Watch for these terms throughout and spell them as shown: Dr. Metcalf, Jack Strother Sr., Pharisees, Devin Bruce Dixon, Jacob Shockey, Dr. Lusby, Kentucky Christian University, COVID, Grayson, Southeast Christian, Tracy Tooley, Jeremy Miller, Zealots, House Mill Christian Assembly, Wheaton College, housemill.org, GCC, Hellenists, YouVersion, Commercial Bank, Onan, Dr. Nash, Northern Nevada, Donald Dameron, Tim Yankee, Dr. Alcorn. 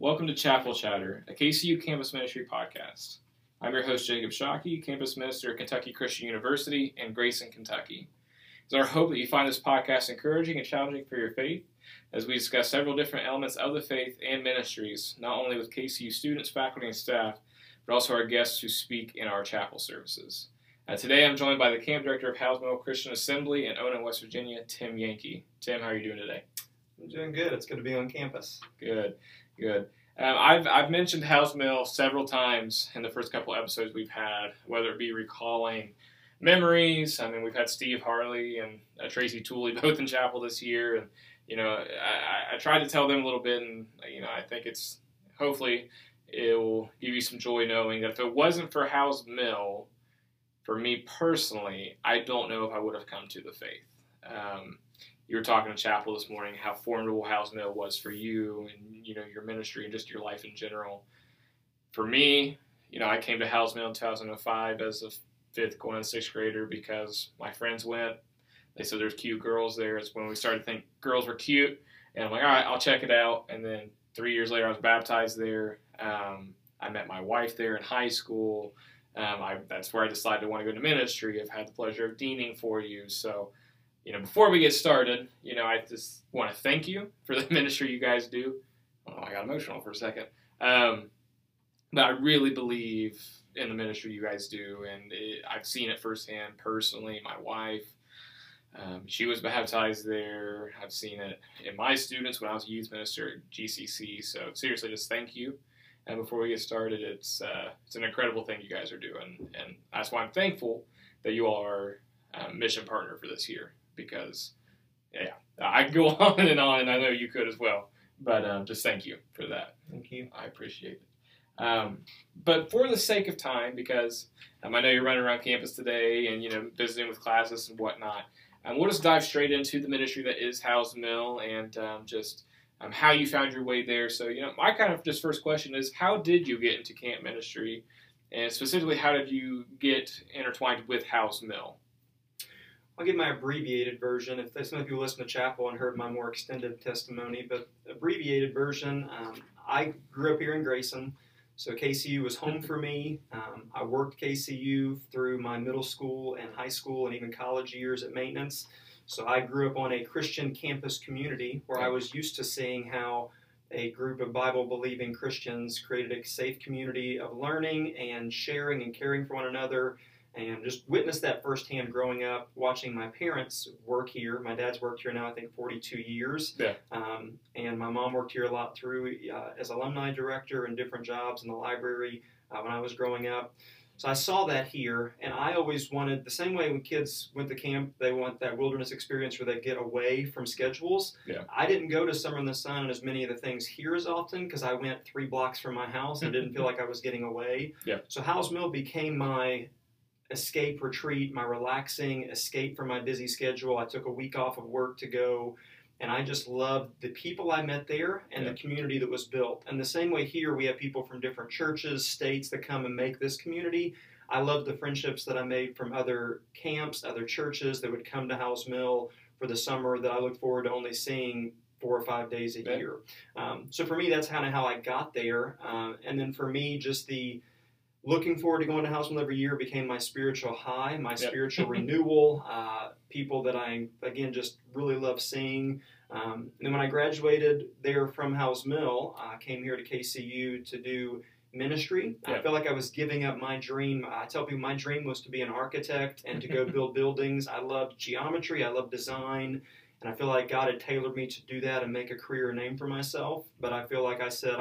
Welcome to Chapel Chatter, a KCU campus ministry podcast. I'm your host, Jacob Shockey, campus minister at Kentucky Christian University in Grayson, Kentucky. It's our hope that you find this podcast encouraging and challenging for your faith as we discuss several different elements of the faith and ministries, not only with KCU students, faculty, and staff, but also our guests who speak in our chapel services. Today I'm joined by the camp director of House Mill Christian Assembly in Onan, West Virginia, Tim Yankee. Tim, how are you doing today? I'm doing good. It's good to be on campus. Good. I've mentioned House Mill several times in the first couple episodes we've had, whether it be recalling memories. I mean, we've had Steve Harley and Tracy Tooley both in chapel this year, and you know, I tried to tell them a little bit, and you know, I think it's hopefully it will give you some joy knowing that if it wasn't for House Mill, for me personally, I don't know if I would have come to the faith. You were talking to chapel this morning how formidable House Mill was for you, and you know, your ministry and just your life in general. For me, you know, I came to House Mill in 2005 as a fifth going on sixth grader because my friends went. They said there's cute girls there. It's when we started to think girls were cute, and I'm like, all right, I'll check it out. And then 3 years later, I was baptized there. I met my wife there in high school. That's where I decided to want to go into ministry. I've had the pleasure of deaning for you. So, you know, before we get started, you know, I just want to thank you for the ministry you guys do. Oh, I got emotional for a second. But I really believe in the ministry you guys do, and I've seen it firsthand personally. My wife, she was baptized there. I've seen it in my students when I was a youth minister at GCC. So seriously, just thank you. And before we get started, it's an incredible thing you guys are doing, and that's why I'm thankful that you all are a mission partner for this year, because yeah, I could go on, and I know you could as well. But just thank you for that. Thank you. I appreciate it. But for the sake of time, because I know you're running around campus today and, you know, visiting with classes and whatnot, we'll just dive straight into the ministry that is House Mill and just how you found your way there. So, you know, my kind of just first question is, how did you get into camp ministry, and specifically, how did you get intertwined with House Mill? I'll give my abbreviated version. If some of you listen to chapel and heard my more extended testimony, but abbreviated version, I grew up here in Grayson. So KCU was home for me. I worked KCU through my middle school and high school and even college years at maintenance. So I grew up on a Christian campus community where I was used to seeing how a group of Bible-believing Christians created a safe community of learning and sharing and caring for one another, and just witnessed that firsthand growing up, watching my parents work here. My dad's worked here now, I think, 42 years. Yeah. And my mom worked here a lot through as alumni director and different jobs in the library when I was growing up. So I saw that here, and I always wanted, the same way when kids went to camp, they want that wilderness experience where they get away from schedules. Yeah. I didn't go to Summer in the Sun and as many of the things here as often because I went 3 blocks from my house and didn't feel like I was getting away. Yeah. So House Mill became my escape retreat, my relaxing escape from my busy schedule. I took a week off of work to go, and I just loved the people I met there and the community that was built. And the same way here, we have people from different churches, states that come and make this community. I loved the friendships that I made from other camps, other churches that would come to House Mill for the summer that I look forward to only seeing 4 or 5 days a year. So for me, that's kind of how I got there. And then for me, just the looking forward to going to House Mill every year became my spiritual high, my spiritual renewal, people that I, again, just really love seeing. And then when I graduated there from House Mill, I came here to KCU to do ministry. I felt like I was giving up my dream. I tell people my dream was to be an architect and to go build buildings. I loved geometry. I loved design. And I feel like God had tailored me to do that and make a career name for myself. But I feel like I said,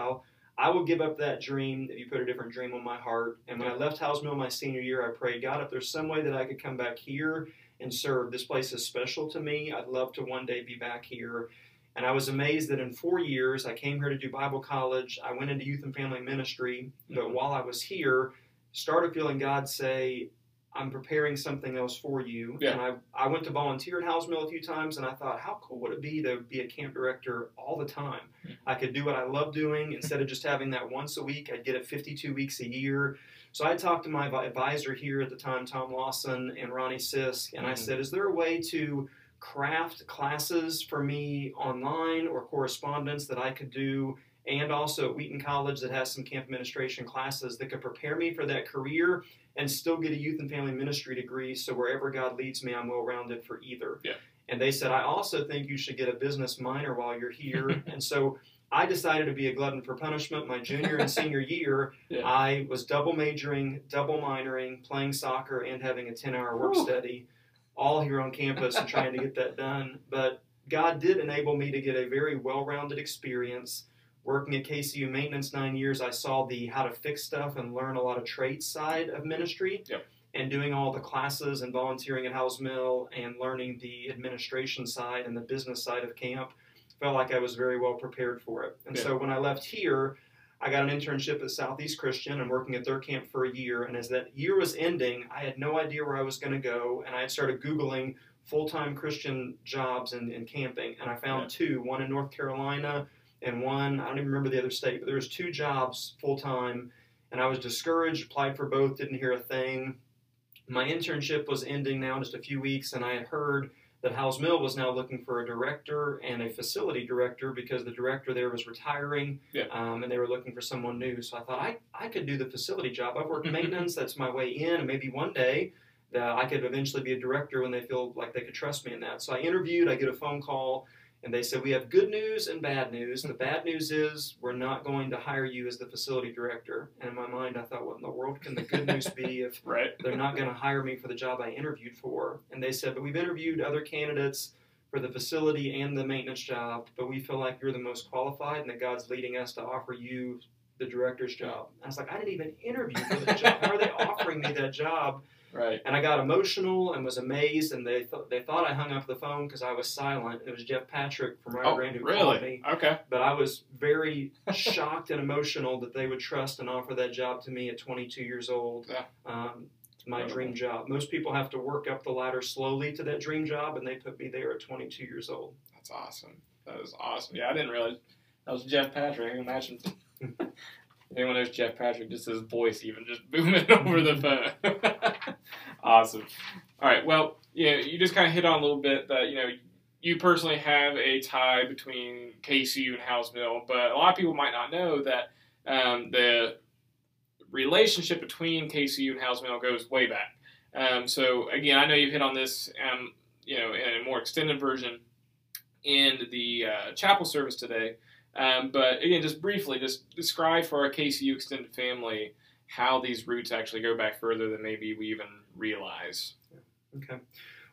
I will give up that dream if you put a different dream on my heart. And when I left House Mill my senior year, I prayed, God, if there's some way that I could come back here and serve, this place is special to me. I'd love to one day be back here. And I was amazed that in 4 years, I came here to do Bible college. I went into youth and family ministry. But while I was here, started feeling God say, I'm preparing something else for you. Yeah. And I went to volunteer at House Mill a few times, and I thought, how cool would it be to be a camp director all the time? I could do what I love doing. Instead of just having that once a week, I'd get it 52 weeks a year. So I talked to my advisor here at the time, Tom Lawson and Ronnie Sisk, and I said, is there a way to craft classes for me online or correspondence that I could do and also Wheaton College that has some camp administration classes that could prepare me for that career and still get a youth and family ministry degree, so wherever God leads me, I'm well-rounded for either. Yeah. And they said, I also think you should get a business minor while you're here. And so I decided to be a glutton for punishment. My junior and senior year, yeah. I was double majoring, double minoring, playing soccer, and having a 10-hour work study, all here on campus and trying to get that done. But God did enable me to get a very well-rounded experience. Working at KCU Maintenance 9 years, I saw the how to fix stuff and learn a lot of trades side of ministry. Yep. And doing all the classes and volunteering at House Mill and learning the administration side and the business side of camp, felt like I was very well prepared for it. And yeah. So when I left here, I got an internship at Southeast Christian and working at their camp for a year. And as that year was ending, I had no idea where I was going to go. And I had started Googling full-time Christian jobs and camping. And I found yeah. two, one in North Carolina and one, I don't even remember the other state, but there was two jobs full-time. And I was discouraged, applied for both, didn't hear a thing. My internship was ending now in just a few weeks, and I had heard that House Mill was now looking for a director and a facility director because the director there was retiring, yeah. And they were looking for someone new. So I thought, I could do the facility job. I've worked maintenance. That's my way in, and maybe one day I could eventually be a director when they feel like they could trust me in that. So I interviewed. I get a phone call, and they said, we have good news and bad news. The bad news is we're not going to hire you as the facility director. And in my mind, I thought, what in the world can the good news be if right. they're not going to hire me for the job I interviewed for? And they said, but we've interviewed other candidates for the facility and the maintenance job, but we feel like you're the most qualified and that God's leading us to offer you the director's job. And I was like, I didn't even interview for the job. How are they offering me that job? Right. And I got emotional and was amazed, and they thought I hung up the phone because I was silent. It was Jeff Patrick from Rio Grande who called me. Okay. But I was very shocked and emotional that they would trust and offer that job to me at 22 years old, yeah. My Incredible. Dream job. Most people have to work up the ladder slowly to that dream job, and they put me there at 22 years old. That's awesome. That is awesome. Yeah, I didn't realize that was Jeff Patrick. Imagine. Anyone knows Jeff Patrick, just his voice even just booming over the phone. Awesome. All right, well, yeah, you just kind of hit on a little bit that, you know, you personally have a tie between KCU and House Mill, but a lot of people might not know that the relationship between KCU and House Mill goes way back. So, again, I know you hit on this, you know, in a more extended version in the chapel service today. But again, just briefly, just describe for our KCU extended family how these roots actually go back further than maybe we even realize. Okay.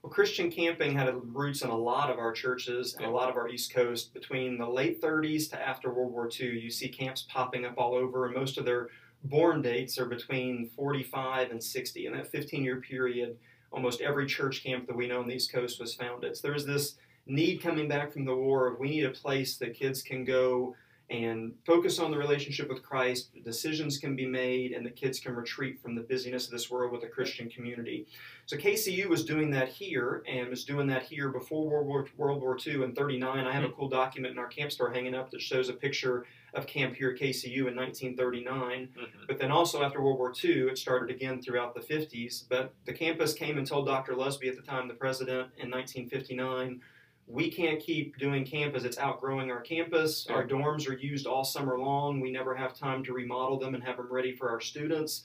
Well, Christian camping had roots in a lot of our churches and a lot of our East Coast. Between the late 30s to after World War II, you see camps popping up all over, and most of their born dates are between 45 and 60. In that 15-year period, almost every church camp that we know on the East Coast was founded. So there's this need coming back from the war of we need a place that kids can go and focus on the relationship with Christ, decisions can be made, and the kids can retreat from the busyness of this world with a Christian community. So KCU was doing that here, and was doing that here before World War II in 39. I have a cool document in our camp store hanging up that shows a picture of camp here at KCU in 1939. But then also after World War II, it started again throughout the 50s. But the campus came and told Dr. Lusby at the time, the president, in 1959, we can't keep doing camp as it's outgrowing our campus. Our dorms are used all summer long. We never have time to remodel them and have them ready for our students.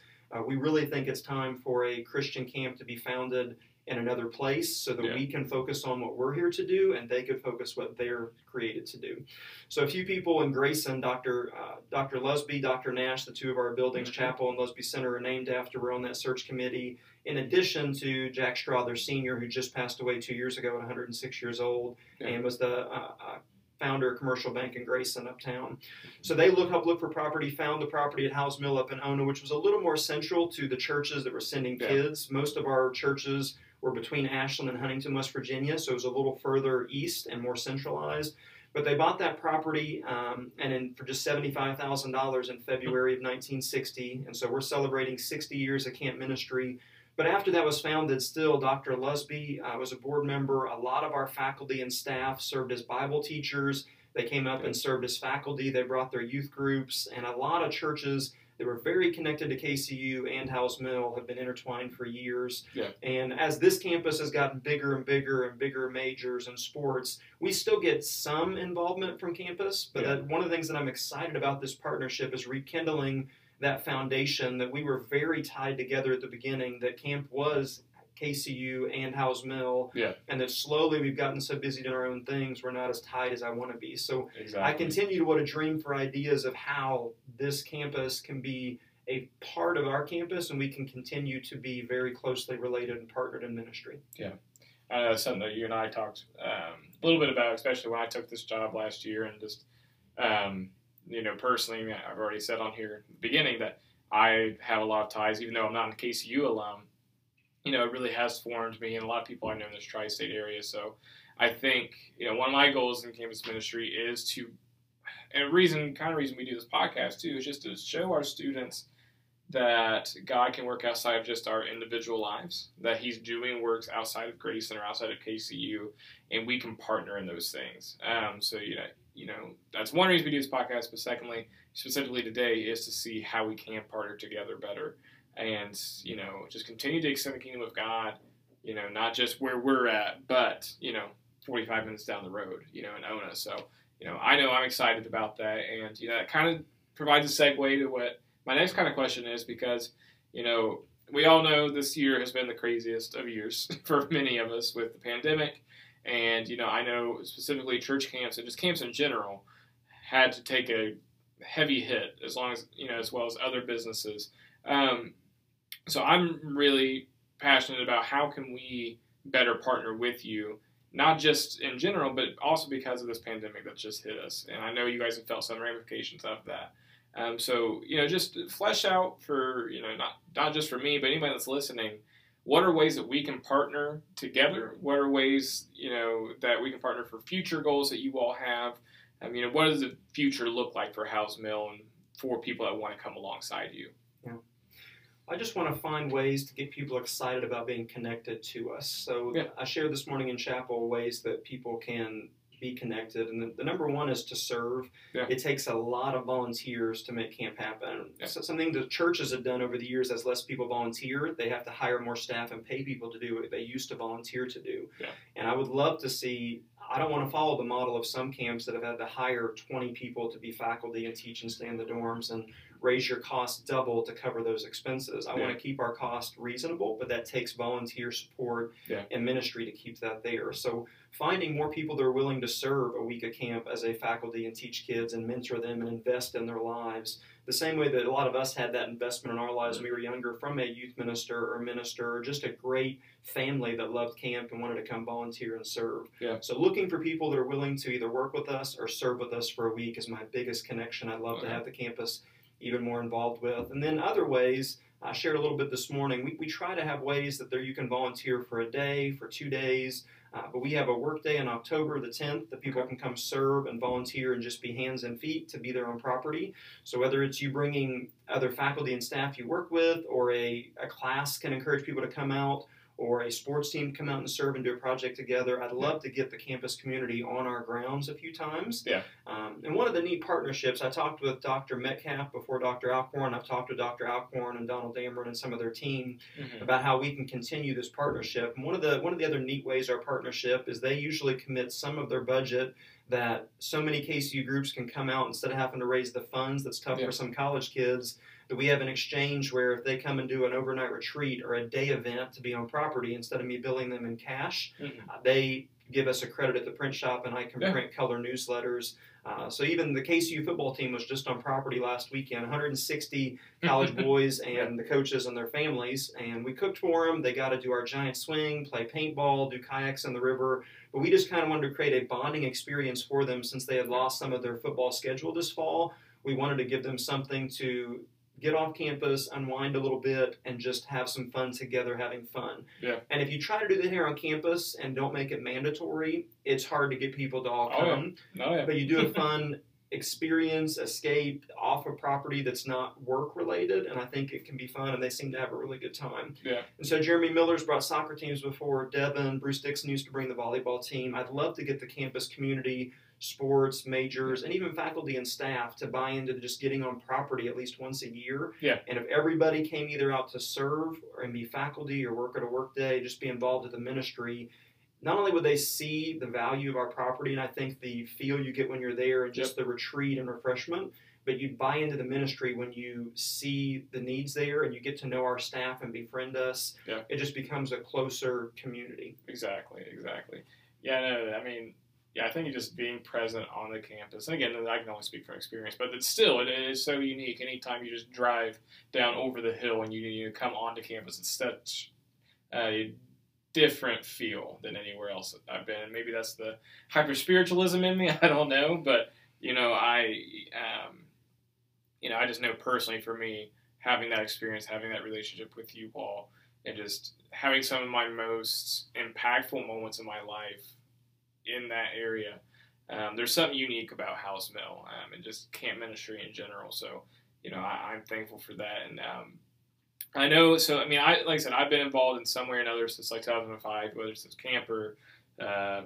We really think it's time for a Christian camp to be founded in another place so that we can focus on what we're here to do and they could focus what they're created to do. So a few people in Grayson, Dr. Lusby, Dr. Nash, the two of our buildings, Chapel and Lusby Center, are named after. We're on that search committee, in addition to Jack Strother Sr., who just passed away 2 years ago at 106 years old and was the founder of Commercial Bank in Grayson, uptown. So they helped look for property, found the property at House Mill up in Ona, which was a little more central to the churches that were sending kids. Most of our churches were between Ashland and Huntington, West Virginia, so it was a little further east and more centralized. But they bought that property for just $75,000 in February of 1960, and so we're celebrating 60 years of camp ministry. But after that was founded, still, Dr. Lusby was a board member. A lot of our faculty and staff served as Bible teachers. They came up and served as faculty. They brought their youth groups, and a lot of churches that were very connected to KCU and House Mill, have been intertwined for years. Yeah. And as this campus has gotten bigger and bigger and bigger majors and sports, we still get some involvement from campus, but that, one of the things that I'm excited about this partnership is rekindling that foundation that we were very tied together at the beginning, that camp was KCU and House Mill, and that slowly we've gotten so busy doing our own things, we're not as tied as I want to be. So I continue to want to dream for ideas of how this campus can be a part of our campus and we can continue to be very closely related and partnered in ministry. Yeah. I know that's something that you and I talked a little bit about, especially when I took this job last year, and just, you know, personally, I've already said on here at the beginning that I have a lot of ties, even though I'm not a KCU alum. You know, it really has formed me and a lot of people I know in this tri-state area. So I think, you know, one of my goals in campus ministry is to, and the reason, kind of reason we do this podcast too, is just to show our students that God can work outside of just our individual lives, that he's doing works outside of Grayson or outside of KCU, and we can partner in those things. So, you know, that's one reason we do this podcast, but secondly, specifically today, is to see how we can partner together better and, you know, just continue to extend the kingdom of God, you know, not just where we're at, but, you know, 45 minutes down the road, you know, in Ona. So, you know I'm excited about that, and, you know, that kind of provides a segue to what my next kind of question is, because, you know, we all know this year has been the craziest of years for many of us with the pandemic. And, you know, I know specifically church camps and just camps in general had to take a heavy hit, as long as, you know, as well as other businesses. So I'm really passionate about how can we better partner with you, not just in general, but also because of this pandemic that just hit us. And I know you guys have felt some ramifications of that. So, you know, just flesh out for, you know, not just for me, but anybody that's listening, what are ways that we can partner together? What are ways, you know, that we can partner for future goals that you all have? I mean, you know, what does the future look like for House Mill and for people that want to come alongside you? Yeah. I just want to find ways to get people excited about being connected to us. So I shared this morning in chapel ways that people can be connected, and the number one is to serve. It takes a lot of volunteers to make camp happen. So something the churches have done over the years, as less people volunteer, they have to hire more staff and pay people to do what they used to volunteer to do. And I would love to see, I don't want to follow the model of some camps that have had to hire 20 people to be faculty and teach and stay in the dorms and raise your costs double to cover those expenses. I want to keep our costs reasonable, but that takes volunteer support and ministry to keep that there. So finding more people that are willing to serve a week of camp as a faculty and teach kids and mentor them and invest in their lives, the same way that a lot of us had that investment in our lives when we were younger from a youth minister or just a great family that loved camp and wanted to come volunteer and serve. So looking for people that are willing to either work with us or serve with us for a week is my biggest connection. I'd love to have the campus even more involved with. And then other ways, I shared a little bit this morning, we try to have ways that there you can volunteer for a day, for 2 days, but we have a work day on October the 10th that people can come serve and volunteer and just be hands and feet to be their own property. So whether it's you bringing other faculty and staff you work with, or a class can encourage people to come out, or a sports team come out and serve and do a project together. I'd love to get the campus community on our grounds a few times. And one of the neat partnerships, I talked with Dr. Metcalf before Dr. Alcorn. I've talked to Dr. Alcorn and Donald Dameron and some of their team about how we can continue this partnership. And one of the other neat ways our partnership is they usually commit some of their budget that so many KCU groups can come out instead of having to raise the funds. That's tough for some college kids. That we have an exchange where if they come and do an overnight retreat or a day event to be on property, instead of me billing them in cash, they give us a credit at the print shop, and I can print color newsletters. So even the KCU football team was just on property last weekend, 160 college boys and the coaches and their families, and we cooked for them. They got to do our giant swing, play paintball, do kayaks in the river, but we just kind of wanted to create a bonding experience for them since they had lost some of their football schedule this fall. We wanted to give them something to get off campus, unwind a little bit, and just have some fun together having fun. And if you try to do that here on campus and don't make it mandatory, it's hard to get people to all come. But you do a fun experience, escape off a property that's not work related, and I think it can be fun, and they seem to have a really good time. Yeah. And so Jeremy Miller's brought soccer teams before. Devin, Bruce Dixon used to bring the volleyball team. I'd love to get the campus community, sports, majors, and even faculty and staff to buy into just getting on property at least once a year. Yeah. And if everybody came either out to serve or and be faculty or work at a work day, just be involved with the ministry, not only would they see the value of our property, and I think the feel you get when you're there and just the retreat and refreshment, but you buy into the ministry when you see the needs there and you get to know our staff and befriend us. Yeah. It just becomes a closer community. Exactly, exactly. Yeah, no, I mean, yeah, I think just being present on the campus, and again, I can only speak from experience, but it's still, it is so unique. Anytime you just drive down over the hill and you come onto campus, it's such different feel than anywhere else I've been. Maybe that's the hyper-spiritualism in me, I don't know, but, I just know personally for me, having that experience, having that relationship with you all, and just having some of my most impactful moments in my life in that area. There's something unique about House Mill, and just camp ministry in general, so, I'm thankful for that, and, I know, like I said, I've been involved in some way or another since, 2005, whether it's as camper,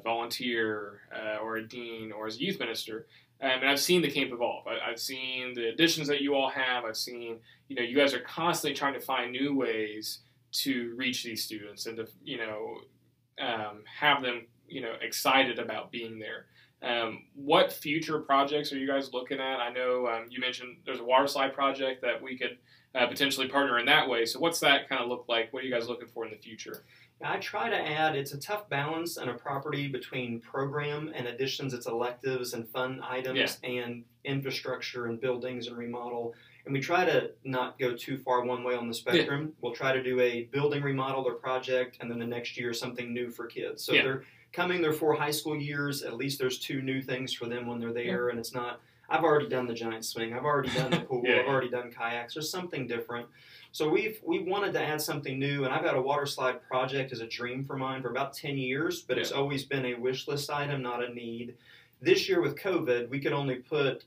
volunteer, or a dean, or as a youth minister, and I've seen the camp evolve. I've seen the additions that you all have. I've seen, you guys are constantly trying to find new ways to reach these students and to, have them, excited about being there. What future projects are you guys looking at? I know you mentioned there's a water slide project that we could potentially partner in that way. So what's that kind of look like? What are you guys looking for in the future? I try to add, it's a tough balance and a property between program and additions, it's electives and fun items and infrastructure and buildings and remodel. And we try to not go too far one way on the spectrum. Yeah. We'll try to do a building remodel or project, and then the next year something new for kids. So they're coming their 4 high school years, at least there's 2 new things for them when they're there, and it's not, I've already done the giant swing, I've already done the pool, I've already done kayaks, there's something different. So we wanted to add something new, and I've had a water slide project as a dream for mine for about 10 years, but it's always been a wish list item, not a need. This year with COVID, we could only put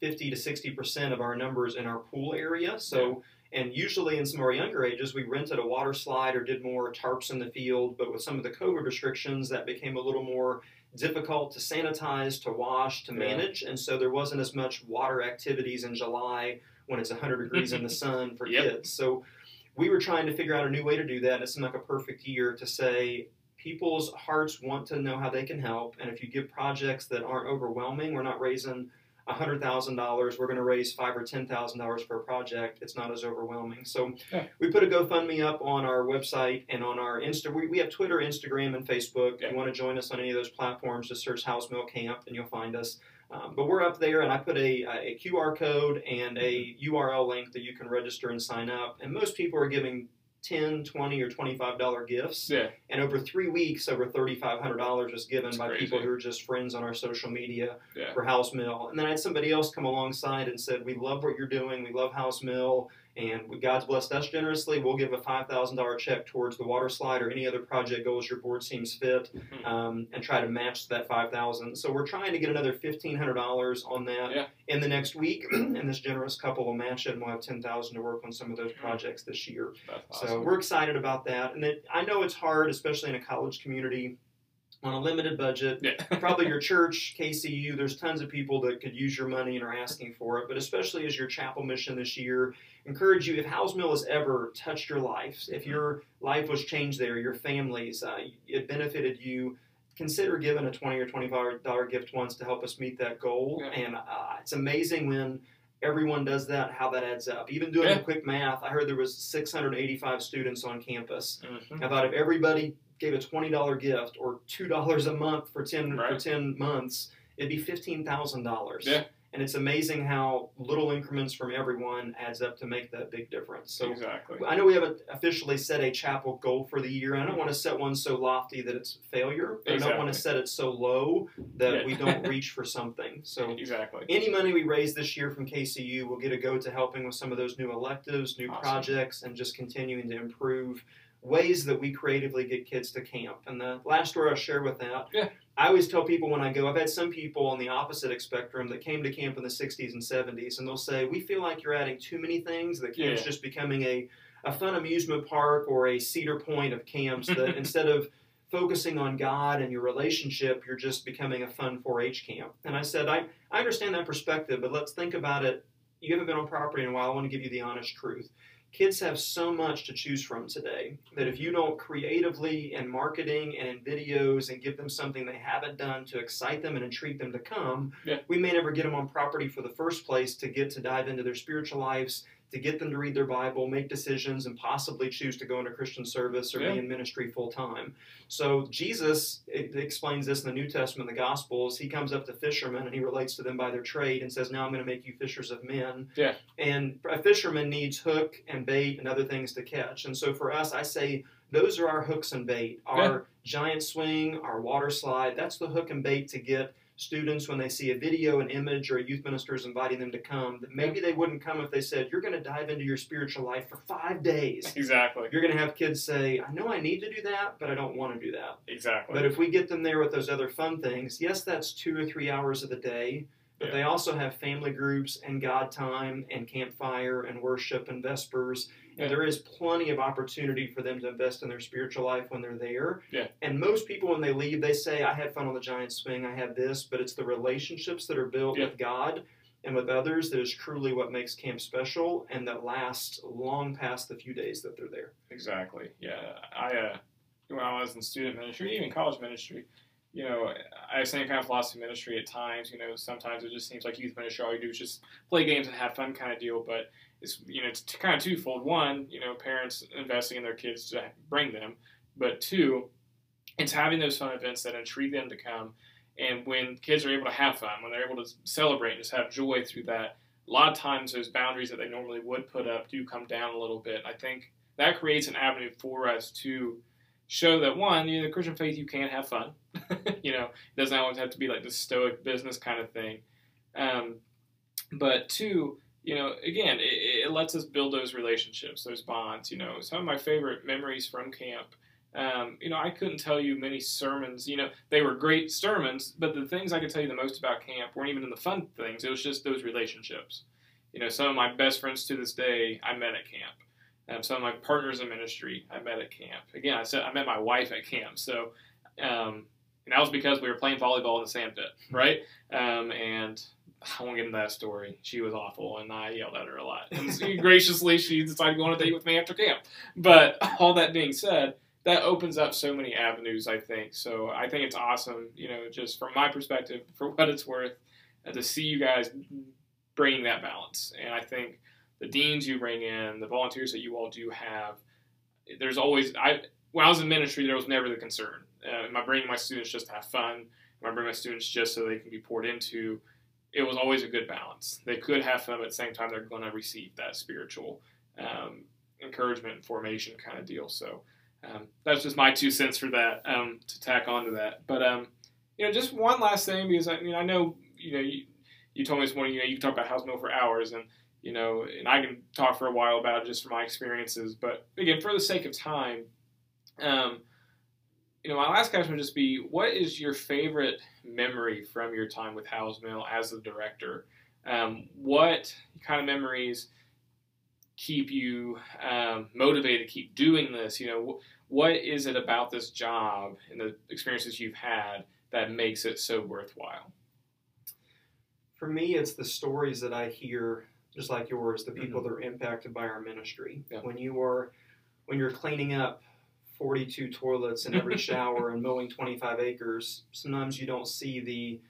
50 to 60% of our numbers in our pool area, so and usually in some of our younger ages, we rented a water slide or did more tarps in the field. But with some of the COVID restrictions, that became a little more difficult to sanitize, to wash, to manage. And so there wasn't as much water activities in July when it's 100 degrees in the sun for kids. So we were trying to figure out a new way to do that. It seemed like a perfect year to say people's hearts want to know how they can help. And if you give projects that aren't overwhelming, we're not raising $100,000, we're going to raise $5,000 or $10,000 per project. It's not as overwhelming. So we put a GoFundMe up on our website and on our Insta. We have Twitter, Instagram, and Facebook. If you want to join us on any of those platforms, just search House Mill Camp and you'll find us. But we're up there, and I put a QR code and a URL link that you can register and sign up. And most people are giving $10, $20, or $25 gifts. And over 3 weeks, over $3,500 was given by people who are just friends on our social media for House Mill. And then I had somebody else come alongside and said, we love what you're doing, we love House Mill, and God's blessed us generously. We'll give a $5,000 check towards the water slide or any other project goals your board seems fit, and try to match that $5,000. So we're trying to get another $1,500 on that in the next week, and this generous couple will match it, and we'll have $10,000 to work on some of those projects this year. Awesome. So we're excited about that. And I know it's hard, especially in a college community, on a limited budget, probably your church, KCU, there's tons of people that could use your money and are asking for it, but especially as your chapel mission this year, encourage you, if House Mill has ever touched your life, if your life was changed there, your family's, it benefited you, consider giving a $20 or $25 gift once to help us meet that goal, and it's amazing when everyone does that, how that adds up. Even doing the quick math, I heard there was 685 students on campus. I thought if everybody gave a $20 gift or $2 a month for 10 months, it'd be $15,000. And it's amazing how little increments from everyone adds up to make that big difference. So I know we haven't officially set a chapel goal for the year. I don't want to set one so lofty that it's failure. But I don't want to set it so low that we don't reach for something. So any money we raise this year from KCU will get a go to helping with some of those new electives, new projects, and just continuing to improve ways that we creatively get kids to camp. And the last story I'll share with that, I always tell people when I go, I've had some people on the opposite spectrum that came to camp in the 60s and 70s, and they'll say, we feel like you're adding too many things, that camp's just becoming a fun amusement park or a Cedar Point of camps, that instead of focusing on God and your relationship, you're just becoming a fun 4-H camp. And I said, I understand that perspective, but let's think about it. You haven't been on property in a while. I want to give you the honest truth. Kids have so much to choose from today that if you don't creatively in marketing and in videos and give them something they haven't done to excite them and entreat them to come, we may never get them on property for the first place to get to dive into their spiritual lives, to get them to read their Bible, make decisions, and possibly choose to go into Christian service or be in ministry full time. So Jesus explains this in the New Testament, the Gospels. He comes up to fishermen and he relates to them by their trade and says, now I'm going to make you fishers of men. Yeah. And a fisherman needs hook and bait and other things to catch. And so for us, I say those are our hooks and bait. Our giant swing, our water slide, that's the hook and bait to get students when they see a video, an image, or a youth minister is inviting them to come, that maybe they wouldn't come if they said, you're going to dive into your spiritual life for 5 days. Exactly. You're going to have kids say, I know I need to do that, but I don't want to do that. Exactly. But if we get them there with those other fun things, yes, that's 2 or 3 hours of the day, but they also have family groups and God time and campfire and worship and Vespers. And there is plenty of opportunity for them to invest in their spiritual life when they're there. Yeah. And most people, when they leave, they say, I had fun on the giant swing, I had this, but it's the relationships that are built with God and with others that is truly what makes camp special and that lasts long past the few days that they're there. Exactly. Yeah. When I was in student ministry, even college ministry, you know, I have the same kind of philosophy of ministry at times. You know, sometimes it just seems like youth ministry, all you do is just play games and have fun kind of deal. But it's, you know, it's kind of twofold. One, you know, parents investing in their kids to bring them. But two, it's having those fun events that entreat them to come. And when kids are able to have fun, when they're able to celebrate and just have joy through that, a lot of times those boundaries that they normally would put up do come down a little bit. I think that creates an avenue for us to show that, one, you know, the Christian faith, you can have fun. You know, it doesn't always have to be like this stoic business kind of thing. But two, you know, again, it lets us build those relationships, those bonds. You know, some of my favorite memories from camp, you know, I couldn't tell you many sermons. You know, they were great sermons, but the things I could tell you the most about camp weren't even in the fun things. It was just those relationships. You know, some of my best friends to this day, I met at camp. Some of my partners in ministry, I met at camp. Again, I said I met my wife at camp. So, and that was because we were playing volleyball in the sand pit, right? And I won't get into that story. She was awful, and I yelled at her a lot. And graciously, she decided to go on a date with me after camp. But all that being said, that opens up so many avenues, I think. So I think it's awesome, you know, just from my perspective, for what it's worth, to see you guys bringing that balance. And I think the deans you bring in, the volunteers that you all do have, there's always, when I was in ministry, there was never the concern. Am I bringing my students just to have fun? Am I bringing my students just so they can be poured into? It was always a good balance. They could have fun, but at the same time, they're going to receive that spiritual encouragement and formation kind of deal. So that's just my 2 cents for that, to tack onto that. But, you know, just one last thing, because I know, you know, you told me this morning, you know, you can talk about House Mill for hours, and, you know, and I can talk for a while about it just from my experiences. But, again, for the sake of time, you know, my last question would just be, what is your favorite memory from your time with House Mill as the director? What kind of memories keep you motivated to keep doing this? You know, what is it about this job and the experiences you've had that makes it so worthwhile? For me, it's the stories that I hear, just like yours, the people that are impacted by our ministry. Yeah. When you're cleaning up 42 toilets in every shower and mowing 25 acres, sometimes you don't see the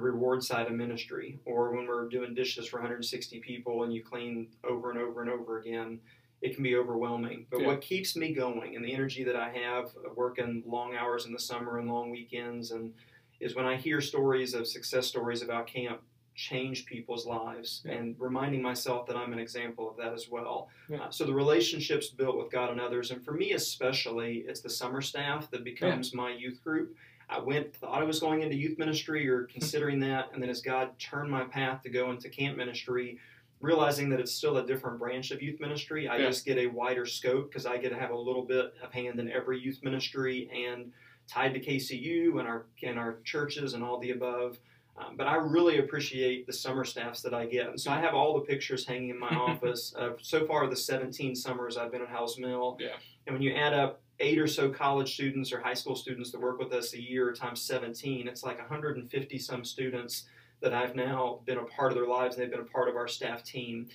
reward side of ministry. Or when we're doing dishes for 160 people and you clean over and over and over again, it can be overwhelming. But what keeps me going and the energy that I have working long hours in the summer and long weekends and is when I hear stories of success stories about camp change people's lives and reminding myself that I'm an example of that as well. Yeah. So the relationships built with God and others, and for me especially, it's the summer staff that becomes my youth group. I thought I was going into youth ministry or considering that, and then as God turned my path to go into camp ministry, realizing that it's still a different branch of youth ministry, I just get a wider scope because I get to have a little bit of hand in every youth ministry and tied to KCU and our churches and all the above. But I really appreciate the summer staffs that I get. And so I have all the pictures hanging in my office. So far, the 17 summers I've been at House Mill. Yeah. And when you add up 8 or so college students or high school students that work with us a year times 17, it's like 150-some students that I've now been a part of their lives, and they've been a part of our staff team.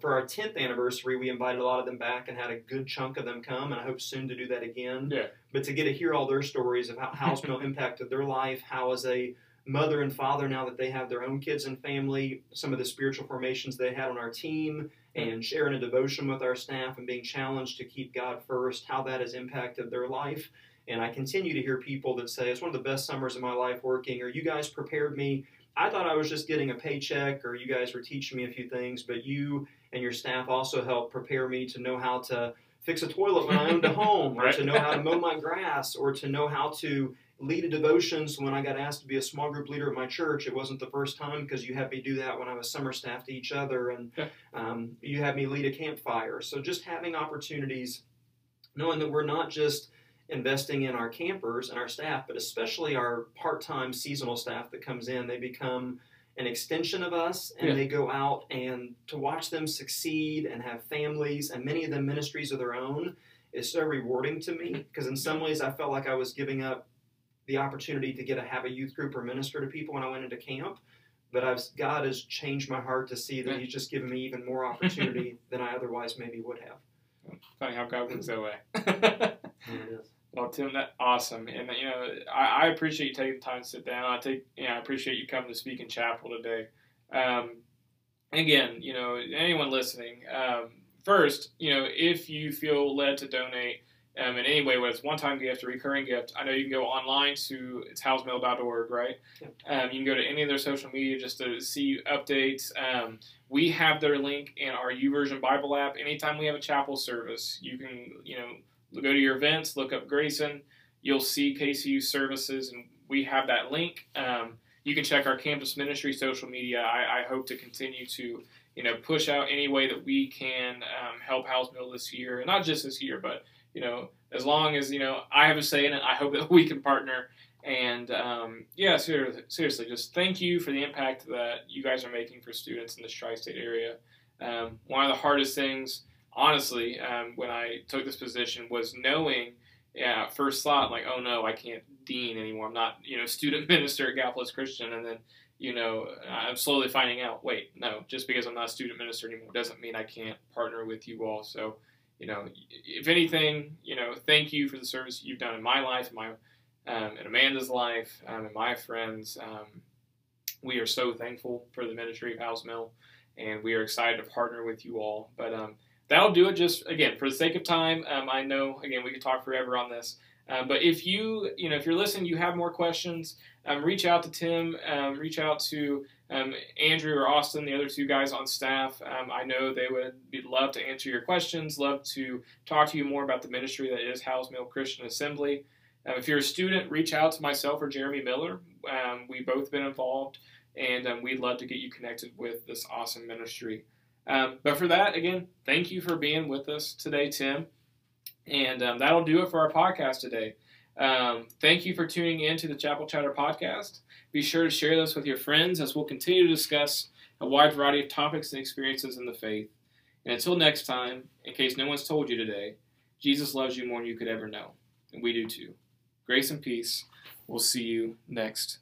For our 10th anniversary, we invited a lot of them back and had a good chunk of them come, and I hope soon to do that again. Yeah. But to get to hear all their stories of how House Mill impacted their life, how as a mother and father, now that they have their own kids and family, some of the spiritual formations they had on our team, and sharing a devotion with our staff and being challenged to keep God first, how that has impacted their life. And I continue to hear people that say, it's one of the best summers of my life working, or you guys prepared me. I thought I was just getting a paycheck, or you guys were teaching me a few things, but you and your staff also helped prepare me to know how to fix a toilet when I owned a home, or to know how to mow my grass, or to know how to lead a devotion. So when I got asked to be a small group leader at my church, it wasn't the first time, because you had me do that when I was summer staff to each other, and you had me lead a campfire. So just having opportunities, knowing that we're not just investing in our campers and our staff, but especially our part-time seasonal staff that comes in, they become an extension of us, and they go out, and to watch them succeed and have families, and many of them ministries of their own, is so rewarding to me, because in some ways I felt like I was giving up the opportunity to get to have a youth group or minister to people when I went into camp. But God has changed my heart to see that He's just given me even more opportunity than I otherwise maybe would have. Funny how God works that way. It is. Well, Tim, that's awesome. And, you know, I appreciate you taking the time to sit down. I appreciate you coming to speak in chapel today. Again, you know, anyone listening, first, you know, if you feel led to donate, in any way, whether it's one-time gift or recurring gift, I know you can go online to, it's housemill.org, right? Yep. You can go to any of their social media just to see updates. We have their link in our YouVersion Bible app. Anytime we have a chapel service, you can, you know, go to your events, look up Grayson, you'll see KCU services, and we have that link. You can check our campus ministry social media. I hope to continue to, you know, push out any way that we can help House Mill this year, and not just this year, but you know, as long as, you know, I have a say in it, I hope that we can partner. And, yeah, seriously, just thank you for the impact that you guys are making for students in this tri-state area. One of the hardest things, honestly, when I took this position was knowing, first thought, like, oh, no, I can't dean anymore. I'm not, you know, student minister at Chapel Christian. And then, you know, I'm slowly finding out, wait, no, just because I'm not a student minister anymore doesn't mean I can't partner with you all. So, you know, if anything, you know, thank you for the service you've done in my life, in Amanda's life, and my friends. We are so thankful for the ministry of House Mill, and we are excited to partner with you all. But that'll do it just, again, for the sake of time. I know, again, we could talk forever on this. But if you know, if you're listening, you have more questions, reach out to Tim, reach out to Andrew or Austin, the other two guys on staff. I know they would love to answer your questions, love to talk to you more about the ministry that is House Mill Christian Assembly. If you're a student, reach out to myself or Jeremy Miller. We've both been involved, and we'd love to get you connected with this awesome ministry. But for that, again, thank you for being with us today, Tim. And that'll do it for our podcast today. Thank you for tuning in to the Chapel Chatter podcast. Be sure to share this with your friends as we'll continue to discuss a wide variety of topics and experiences in the faith. And until next time, in case no one's told you today, Jesus loves you more than you could ever know. And we do too. Grace and peace. We'll see you next